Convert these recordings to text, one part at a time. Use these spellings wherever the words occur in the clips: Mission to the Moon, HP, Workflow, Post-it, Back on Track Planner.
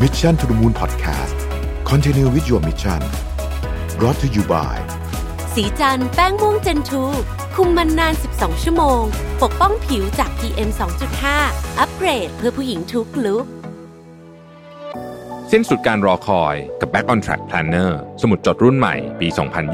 Mission to the Moon Podcast Continue with your mission Brought to you by สีจันแป้งม่วงเจนทูคุมมันนาน12ชั่วโมงปกป้องผิวจาก PM 2.5 อัปเกรดเพื่อผู้หญิงทุกลุคสิ้นสุดการรอคอยกับ Back on Track Planner สมุดจดรุ่นใหม่ปี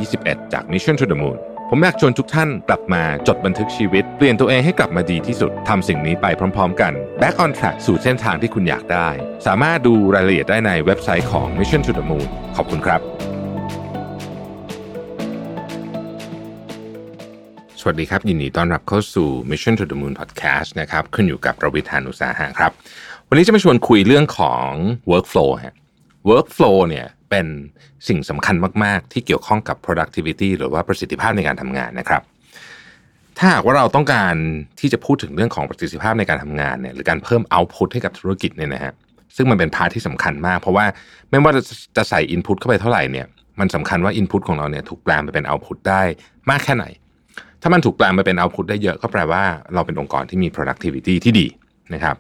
2021 จาก Mission to the Moon ผมอยากชวนทุกท่านกลับมาจดบันทึกชีวิตเปลี่ยนตัวเองให้กลับมาดีที่สุดทำสิ่งนี้ไปพร้อมๆกัน Back on Track สู่เส้นทางที่คุณอยากได้สามารถดูรายละเอียดได้ในเว็บไซต์ของ Mission to the Moon ขอบคุณครับสวัสดีครับยินดีต้อนรับเข้าสู่ Mission to the Moon Podcast นะครับขึ้นอยู่กับประวิตร หาญอุตสาหะครับวันนี้จะมาชวนคุยเรื่องของ Workflow ฮะ Workflow เนี่ยเป็นสิ่งสำคัญมากๆที่เกี่ยวข้องกับ productivity หรือว่าประสิทธิภาพในการทำงานนะครับถ้าหากว่าเราต้องการที่จะพูดถึงเรื่องของประสิทธิภาพในการทำงานเนี่ยหรือการเพิ่ม output ให้กับธุรกิจเนี่ยนะฮะซึ่งมันเป็นพาร์ทที่สำคัญมากเพราะว่าไม่ว่าจะใส่ input เข้าไปเท่าไหร่เนี่ยมันสำคัญว่า input ของเราเนี่ยถูกแปลงไปเป็น output ได้มากแค่ไหนถ้ามันถูกแปลงไปเป็น output ได้เยอะก็แปลว่าเราเป็นองค์กรที่มี productivity ที่ดีนะครับ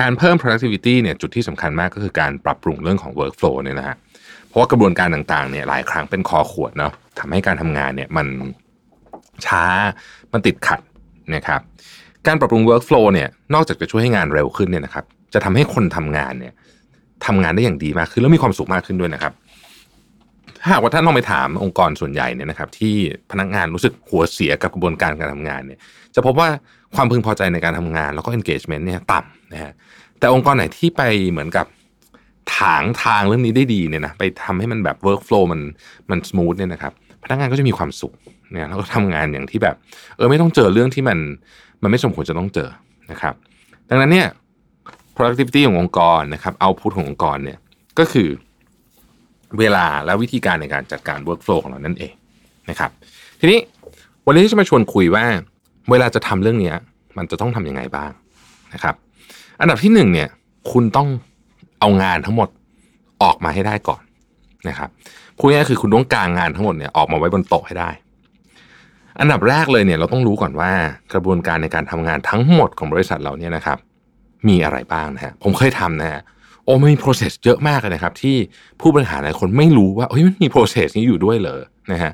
การเพิ่ม productivity เนี่ยจุดที่สำคัญมากก็คือการปรับปรุงเรื่องของ workflow เนี่ยนะฮะเพราะว่ากระบวนการต่างๆเนี่ยหลายครั้งเป็นคอขวดเนาะทำให้การทำงานเนี่ยมันช้ามันติดขัดนะครับการปรับปรุง workflow เนี่ยนอกจากจะช่วยให้งานเร็วขึ้นเนี่ยนะครับจะทำให้คนทำงานเนี่ยทำงานได้อย่างดีมากขึ้นแล้วมีความสุขมากขึ้นด้วยนะครับถ้าหากว่าท่านลองไปถามองค์กรส่วนใหญ่เนี่ยนะครับที่พนักงานรู้สึกหัวเสียกับกระบวนการการทำงานเนี่ยจะพบว่าความพึงพอใจในการทำงานแล้วก็ engagement เนี่ยต่ำนะฮะแต่องค์กรไหนที่ไปเหมือนกับถางทางเรื่องนี้ได้ดีเนี่ยนะไปทำให้มันแบบ workflow มัน smooth เนี่ยนะครับพนักงานก็จะมีความสุขเนี่ยแล้วก็ทำงานอย่างที่แบบไม่ต้องเจอเรื่องที่มันไม่สมควรจะต้องเจอนะครับดังนั้นเนี่ย productivity ขององค์กรนะครับ output ขององค์กรเนี่ยก็คือเวลาและวิธีการในการจัดการ workflow ของเรานั่นเองนะครับทีนี้วันนี้จะมาชวนคุยว่าเวลาจะทำเรื่องนี้มันจะต้องทำยังไงบ้างนะครับอันดับที่1เนี่ยคุณต้องเอางานทั้งหมดออกมาให้ได้ก่อนนะครับพูดง่ายๆคือคุณต้องกางงานทั้งหมดเนี่ยออกมาไว้บนโต๊ะให้ได้อันดับแรกเลยเนี่ยเราต้องรู้ก่อนว่ากระบวนการในการทำงานทั้งหมดของบริษัทเราเนี่ยนะครับมีอะไรบ้างนะฮะผมเคยทำนะฮะมันมี process เยอะมากเลยนะครับที่ผู้บริหารหลายคนไม่รู้ว่ามันมี process นี้อยู่ด้วยเหรอนะฮะ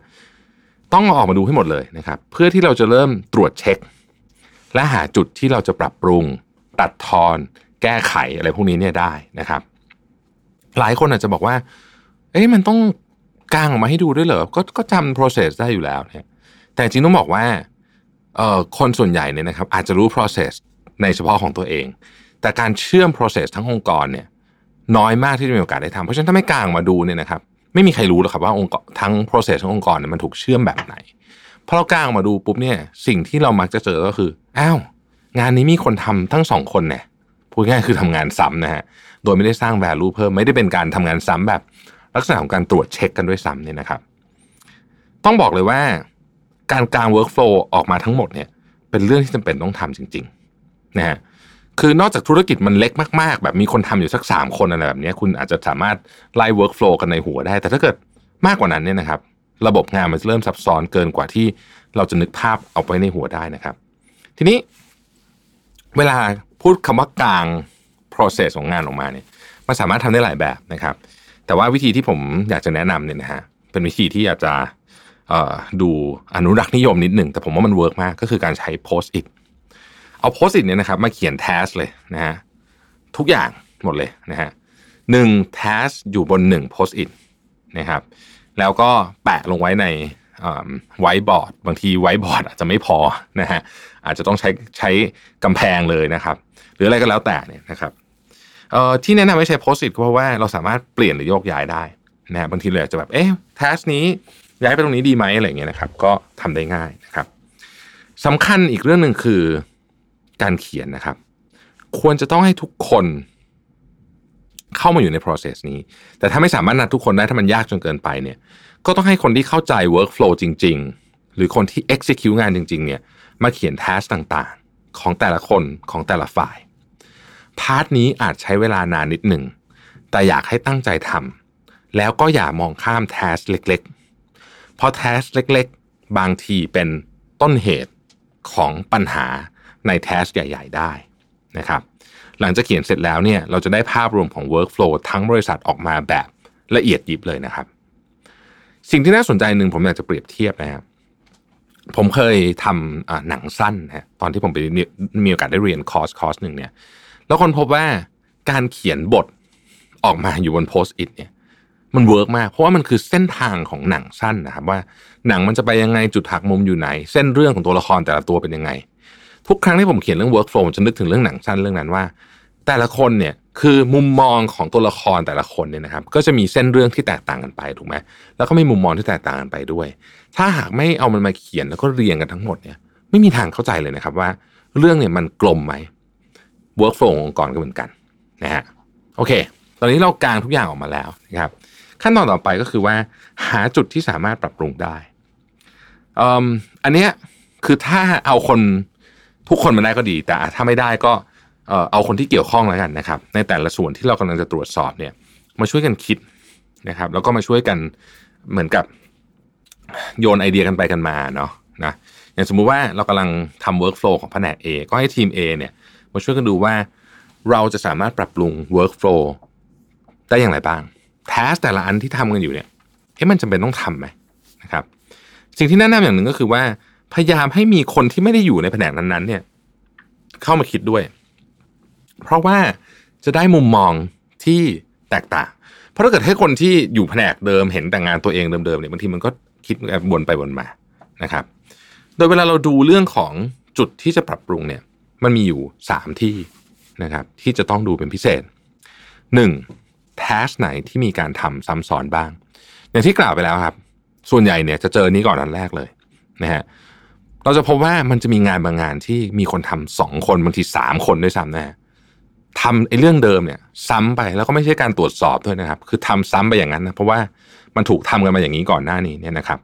ต้องออกมาดูให้หมดเลยนะครับเพื่อที่เราจะเริ่มตรวจเช็คและหาจุดที่เราจะปรับปรุงตัดทอนแก้ไขอะไรพวกนี้เนี่ยได้นะครับหลายคนอาจจะบอกว่ามันต้องกางออกมาให้ดูด้วยเหรอก็จำ process ได้อยู่แล้วเนี่ยแต่จริงต้องบอกว่าคนส่วนใหญ่เนี่ยนะครับอาจจะรู้ process ในเฉพาะของตัวเองแต่การเชื่อม process ทั้งองค์กรเนี่ยน้อยมากที่จะมีโอกาสได้ทำเพราะฉะนั้นถ้าไม่กางมาดูเนี่ยนะครับไม่มีใครรู้หรอกครับว่าองค์ทั้ง process ขององค์กรเนี่ยมันถูกเชื่อมแบบไหนพอเรากางมาดูปุ๊บเนี่ยสิ่งที่เรามักจะเจอก็คืองานนี้มีคนทำทั้ง2คนเนี่ยพูดง่ายคือทำงานซ้ำนะฮะโดยไม่ได้สร้าง value เพิ่มไม่ได้เป็นการทำงานซ้ำแบบลักษณะของการตรวจเช็คกันด้วยซ้ำเนี่ยนะครับต้องบอกเลยว่าการกาง workflow ออกมาทั้งหมดเนี่ยเป็นเรื่องที่จำเป็นต้องทำจริงๆนะฮะคือนอกจากธุรกิจมันเล็กมากๆแบบมีคนทำอยู่สัก3คนอะไรแบบนี้คุณอาจจะสามารถไล่ workflow กันในหัวได้แต่ถ้าเกิดมากกว่านั้นเนี่ยนะครับระบบงานมันจะเริ่มซับซ้อนเกินกว่าที่เราจะนึกภาพเอาไว้ในหัวได้นะครับทีนี้เวลาพูดคำว่ากลาง process ของงานออกมาเนี่ยมันสามารถทำได้หลายแบบนะครับแต่ว่าวิธีที่ผมอยากจะแนะนำเนี่ยนะฮะเป็นวิธีที่อยากจะดูอนุรักษ์นิยมนิดหนึ่งแต่ผมว่ามันเวิร์กมากก็คือการใช้ Post-itเอาโพสต์อิทเนี่ยนะครับมาเขียนแทสเลยนะฮะทุกอย่างหมดเลยนะฮะ1แทสอยู่บน1โพสต์อิทนะครับแล้วก็แปะลงไว้ในไวท์บอร์ดบางทีไวท์บอร์ดอาจจะไม่พอนะฮะอาจจะต้องใช้กำแพงเลยนะครับหรืออะไรก็แล้วแต่เนี่ยนะครับที่แนะนำให้ใช้โพสต์อิทก็เพราะว่าเราสามารถเปลี่ยนหรือโยกย้ายได้นะฮะบางทีเราอาจจะแบบแทสนี้ย้ายไปตรงนี้ดีไหมอะไรอย่างเงี้ยนะครับก็ทำได้ง่ายนะครับสำคัญอีกเรื่องนึงคือการเขียนนะครับควรจะต้องให้ทุกคนเข้ามาอยู่ใน process นี้แต่ถ้าไม่สามารถนัดทุกคนได้ถ้ามันยากจนเกินไปเนี่ยก็ต้องให้คนที่เข้าใจ workflow จริงๆหรือคนที่ execute งานจริงๆเนี่ยมาเขียน task ต่างๆของแต่ละคนของแต่ละฝ่ายพาร์ทนี้อาจใช้เวลานานนิดหนึ่งแต่อยากให้ตั้งใจทำแล้วก็อย่ามองข้าม task เล็กๆเพราะ task เล็กๆบางทีเป็นต้นเหตุของปัญหาในแทสใหญ่ๆได้นะครับ หลังจากเขียนเสร็จแล้วเนี่ยเราจะได้ภาพรวมของ Workflow ทั้งบริษัทออกมาแบบละเอียดยิบเลยนะครับสิ่งที่น่าสนใจหนึ่งผมอยากจะเปรียบเทียบนะครับผมเคยทำหนังสั้นนะตอนที่ผมไปมีโอกาสได้เรียนคอร์สหนึ่งเนี่ยแล้วคนพบว่าการเขียนบทออกมาอยู่บนโพสต์อิทเนี่ยมันเวิร์กมากเพราะว่ามันคือเส้นทางของหนังสั้นนะครับว่าหนังมันจะไปยังไงจุดหักมุมอยู่ไหนเส้นเรื่องของตัวละครแต่ละตัวเป็นยังไงทุกครั้งที่ผมเขียนเรื่อง workflow ผมจะนึกถึงเรื่องหนังสั้นเรื่องนั้นว่าแต่ละคนเนี่ยคือมุมมองของตัวละครแต่ละคนเนี่ยนะครับก็จะมีเส้นเรื่องที่แตกต่างกันไปถูกไหมแล้วก็มีมุมมองที่แตกต่างกันไปด้วยถ้าหากไม่เอามันมาเขียนแล้วก็เรียงกันทั้งหมดเนี่ยไม่มีทางเข้าใจเลยนะครับว่าเรื่องเนี่ยมันกลมไหม workflow องค์กรก็เหมือนกันนะฮะโอเคตอนนี้เรากางทุกอย่างออกมาแล้วนะครับขั้นตอนต่อไปก็คือว่าหาจุดที่สามารถปรับปรุงได้อันเนี้ยคือถ้าเอาคนทุกคนมาได้ก็ดีแต่ถ้าไม่ได้ก็เอาคนที่เกี่ยวข้องแล้วกันนะครับในแต่ละส่วนที่เรากำลังจะตรวจสอบเนี่ยมาช่วยกันคิดนะครับแล้วก็มาช่วยกันเหมือนกับโยนไอเดียกันไปกันมาเนาะนะอย่างสมมุติว่าเรากำลังทำ workflow ของแผนก A ก็ให้ทีม A เนี่ยมาช่วยกันดูว่าเราจะสามารถปรับปรุง workflow ได้อย่างไรบ้างแทสแต่ละอันที่ทำกันอยู่เนี่ยมันจำเป็นต้องทำไหมนะครับสิ่งที่แนะนำอย่างหนึ่งก็คือว่าพยายามให้มีคนที่ไม่ได้อยู่ในแผนกนั้นๆเนี่ยเข้ามาคิดด้วยเพราะว่าจะได้มุมมองที่แตกต่างเพราะถ้าเกิดให้คนที่อยู่แผนกเดิมเห็นแต่งานตัวเองเดิมๆเนี่ยบางทีมันก็คิดวนไปวนมานะครับโดยเวลาเราดูเรื่องของจุดที่จะปรับปรุงเนี่ยมันมีอยู่3ที่นะครับที่จะต้องดูเป็นพิเศษ1แทสไหนที่มีการทำซ้ำซ้อนบ้างอย่างที่กล่าวไปแล้วครับส่วนใหญ่เนี่ยจะเจอนี้ก่อนอันแรกเลยนะฮะเราจะพบว่ามันจะมีงานบางงานที่มีคนทำ2คนบางที3คนด้วยซ้ำนะทำไอ้เรื่องเดิมเนี่ยซ้ำไปแล้วก็ไม่ใช่การตรวจสอบด้วยนะครับคือทำซ้ำไปอย่างนั้นนะเพราะว่ามันถูกทำกันมาอย่างนี้ก่อนหน้านี้เนี่ยนะครับ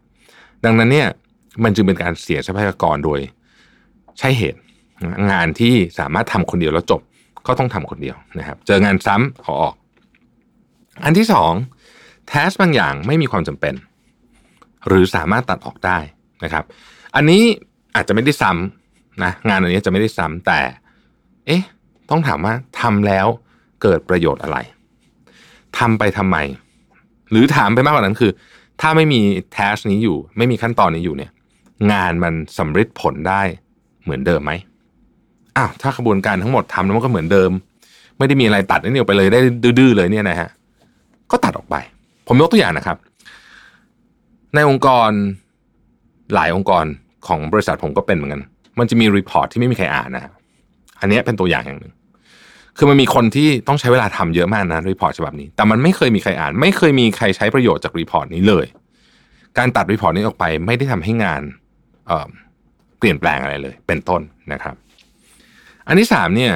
ดังนั้นเนี่ยมันจึงเป็นการเสียทรัพยากรโดยใช่เหตุงานที่สามารถทำคนเดียวแล้วจบก็ต้องทำคนเดียวนะครับเจองานซ้ำขอออกอันที่2แทสบางอย่างไม่มีความจำเป็นหรือสามารถตัดออกได้นะครับอันนี้อาจจะไม่ได้ซ้ำนะงานอันนี้จะไม่ได้ซ้ำแต่ต้องถามว่าทำแล้วเกิดประโยชน์อะไรทำไปทำไมหรือถามไปมากกว่านั้นคือถ้าไม่มีแทสนี้อยู่ไม่มีขั้นตอนนี้อยู่เนี่ยงานมันสำเร็จผลได้เหมือนเดิมไหมอ้าวถ้ากระบวนการทั้งหมดทำแล้วมันก็เหมือนเดิมไม่ได้มีอะไรตัดนิดเดียวไปเลยได้ดื้อๆเลยเนี่ยนะฮะก็ตัดออกไปผมยกตัวอย่างนะครับในองค์กรหลายองค์กรของบริษัทผมก็เป็นเหมือนกันมันจะมีรีพอร์ตที่ไม่มีใครอ่านนะอันนี้เป็นตัวอย่างอย่างหนึ่งคือมันมีคนที่ต้องใช้เวลาทำเยอะมากนะรีพอร์ตฉบับนี้แต่มันไม่เคยมีใครอ่านไม่เคยมีใครใช้ประโยชน์จากรีพอร์ตนี้เลยการตัดรีพอร์ตนี้ออกไปไม่ได้ทำให้งานเปลี่ยนแปลงอะไรเลยเป็นต้นนะครับอันที่3เนี่ย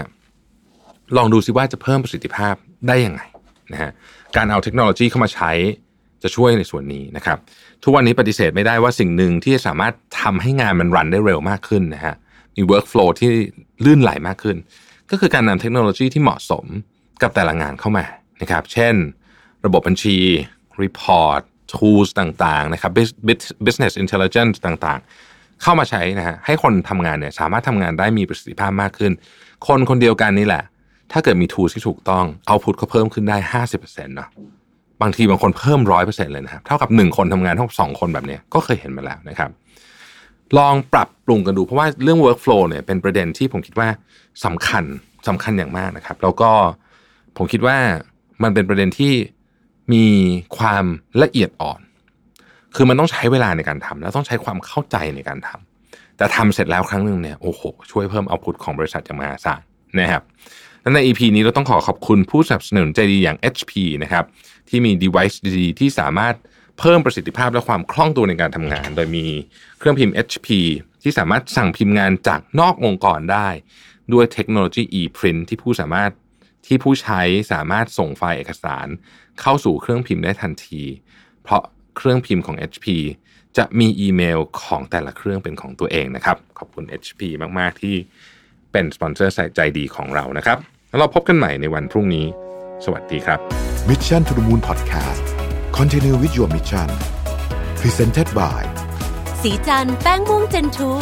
ลองดูซิว่าจะเพิ่มประสิทธิภาพได้ยังไงนะฮะการเอาเทคโนโลยีเข้ามาใช้จะช่วยในส่วนนี้นะครับทุกวันนี้ปฏิเสธไม่ได้ว่าสิ่งหนึ่งที่จะสามารถทำให้งานมันรันได้เร็วมากขึ้นนะฮะมี workflow ที่ลื่นไหลมากขึ้นก็คือการนำเทคโนโลยีที่เหมาะสมกับแต่ละงานเข้ามานะครับเช่นระบบบัญชี report tools ต่างๆนะครับ business intelligence ต่างๆเข้ามาใช้นะฮะให้คนทำงานเนี่ยสามารถทำงานได้มีประสิทธิภาพมากขึ้นคนคนเดียวกันนี่แหละถ้าเกิดมี tools ที่ถูกต้อง output ก็เพิ่มขึ้นได้ 50% เนาะบางทีบางคนเพิ่ม 100% เลยนะครับเท่ากับ1คนทำงานเท่ากับ2คนแบบนี้ก็เคยเห็นมาแล้วนะครับลองปรับปรุงกันดูเพราะว่าเรื่อง workflow เนี่ยเป็นประเด็นที่ผมคิดว่าสำคัญอย่างมากนะครับแล้วก็ผมคิดว่ามันเป็นประเด็นที่มีความละเอียดอ่อนคือมันต้องใช้เวลาในการทำแล้วต้องใช้ความเข้าใจในการทำแต่ทำเสร็จแล้วครั้งนึงเนี่ยโอ้โหช่วยเพิ่ม output ของบริษัทอย่างมหาศาลนะครับและใน EP นี้เราต้องขอขอบคุณผู้สนับสนุนใจดีอย่าง HP นะครับที่มี device ดีๆที่สามารถเพิ่มประสิทธิภาพและความคล่องตัวในการทำงานโดยมีเครื่องพิมพ์ HP ที่สามารถสั่งพิมพ์งานจากนอกองค์กรได้ด้วยเทคโนโลยี e-print ที่ผู้ใช้สามารถส่งไฟล์เอกสารเข้าสู่เครื่องพิมพ์ได้ทันทีเพราะเครื่องพิมพ์ของ HP จะมีอีเมลของแต่ละเครื่องเป็นของตัวเองนะครับขอบคุณ HP มากๆที่เป็นสปอนเซอร์ใจดีของเรานะครับแล้วเราพบกันใหม่ในวันพรุ่งนี้สวัสดีครับ Mission to the Moon Podcast Continue with your mission Presented by สีจันแป้งม่วงเจนทู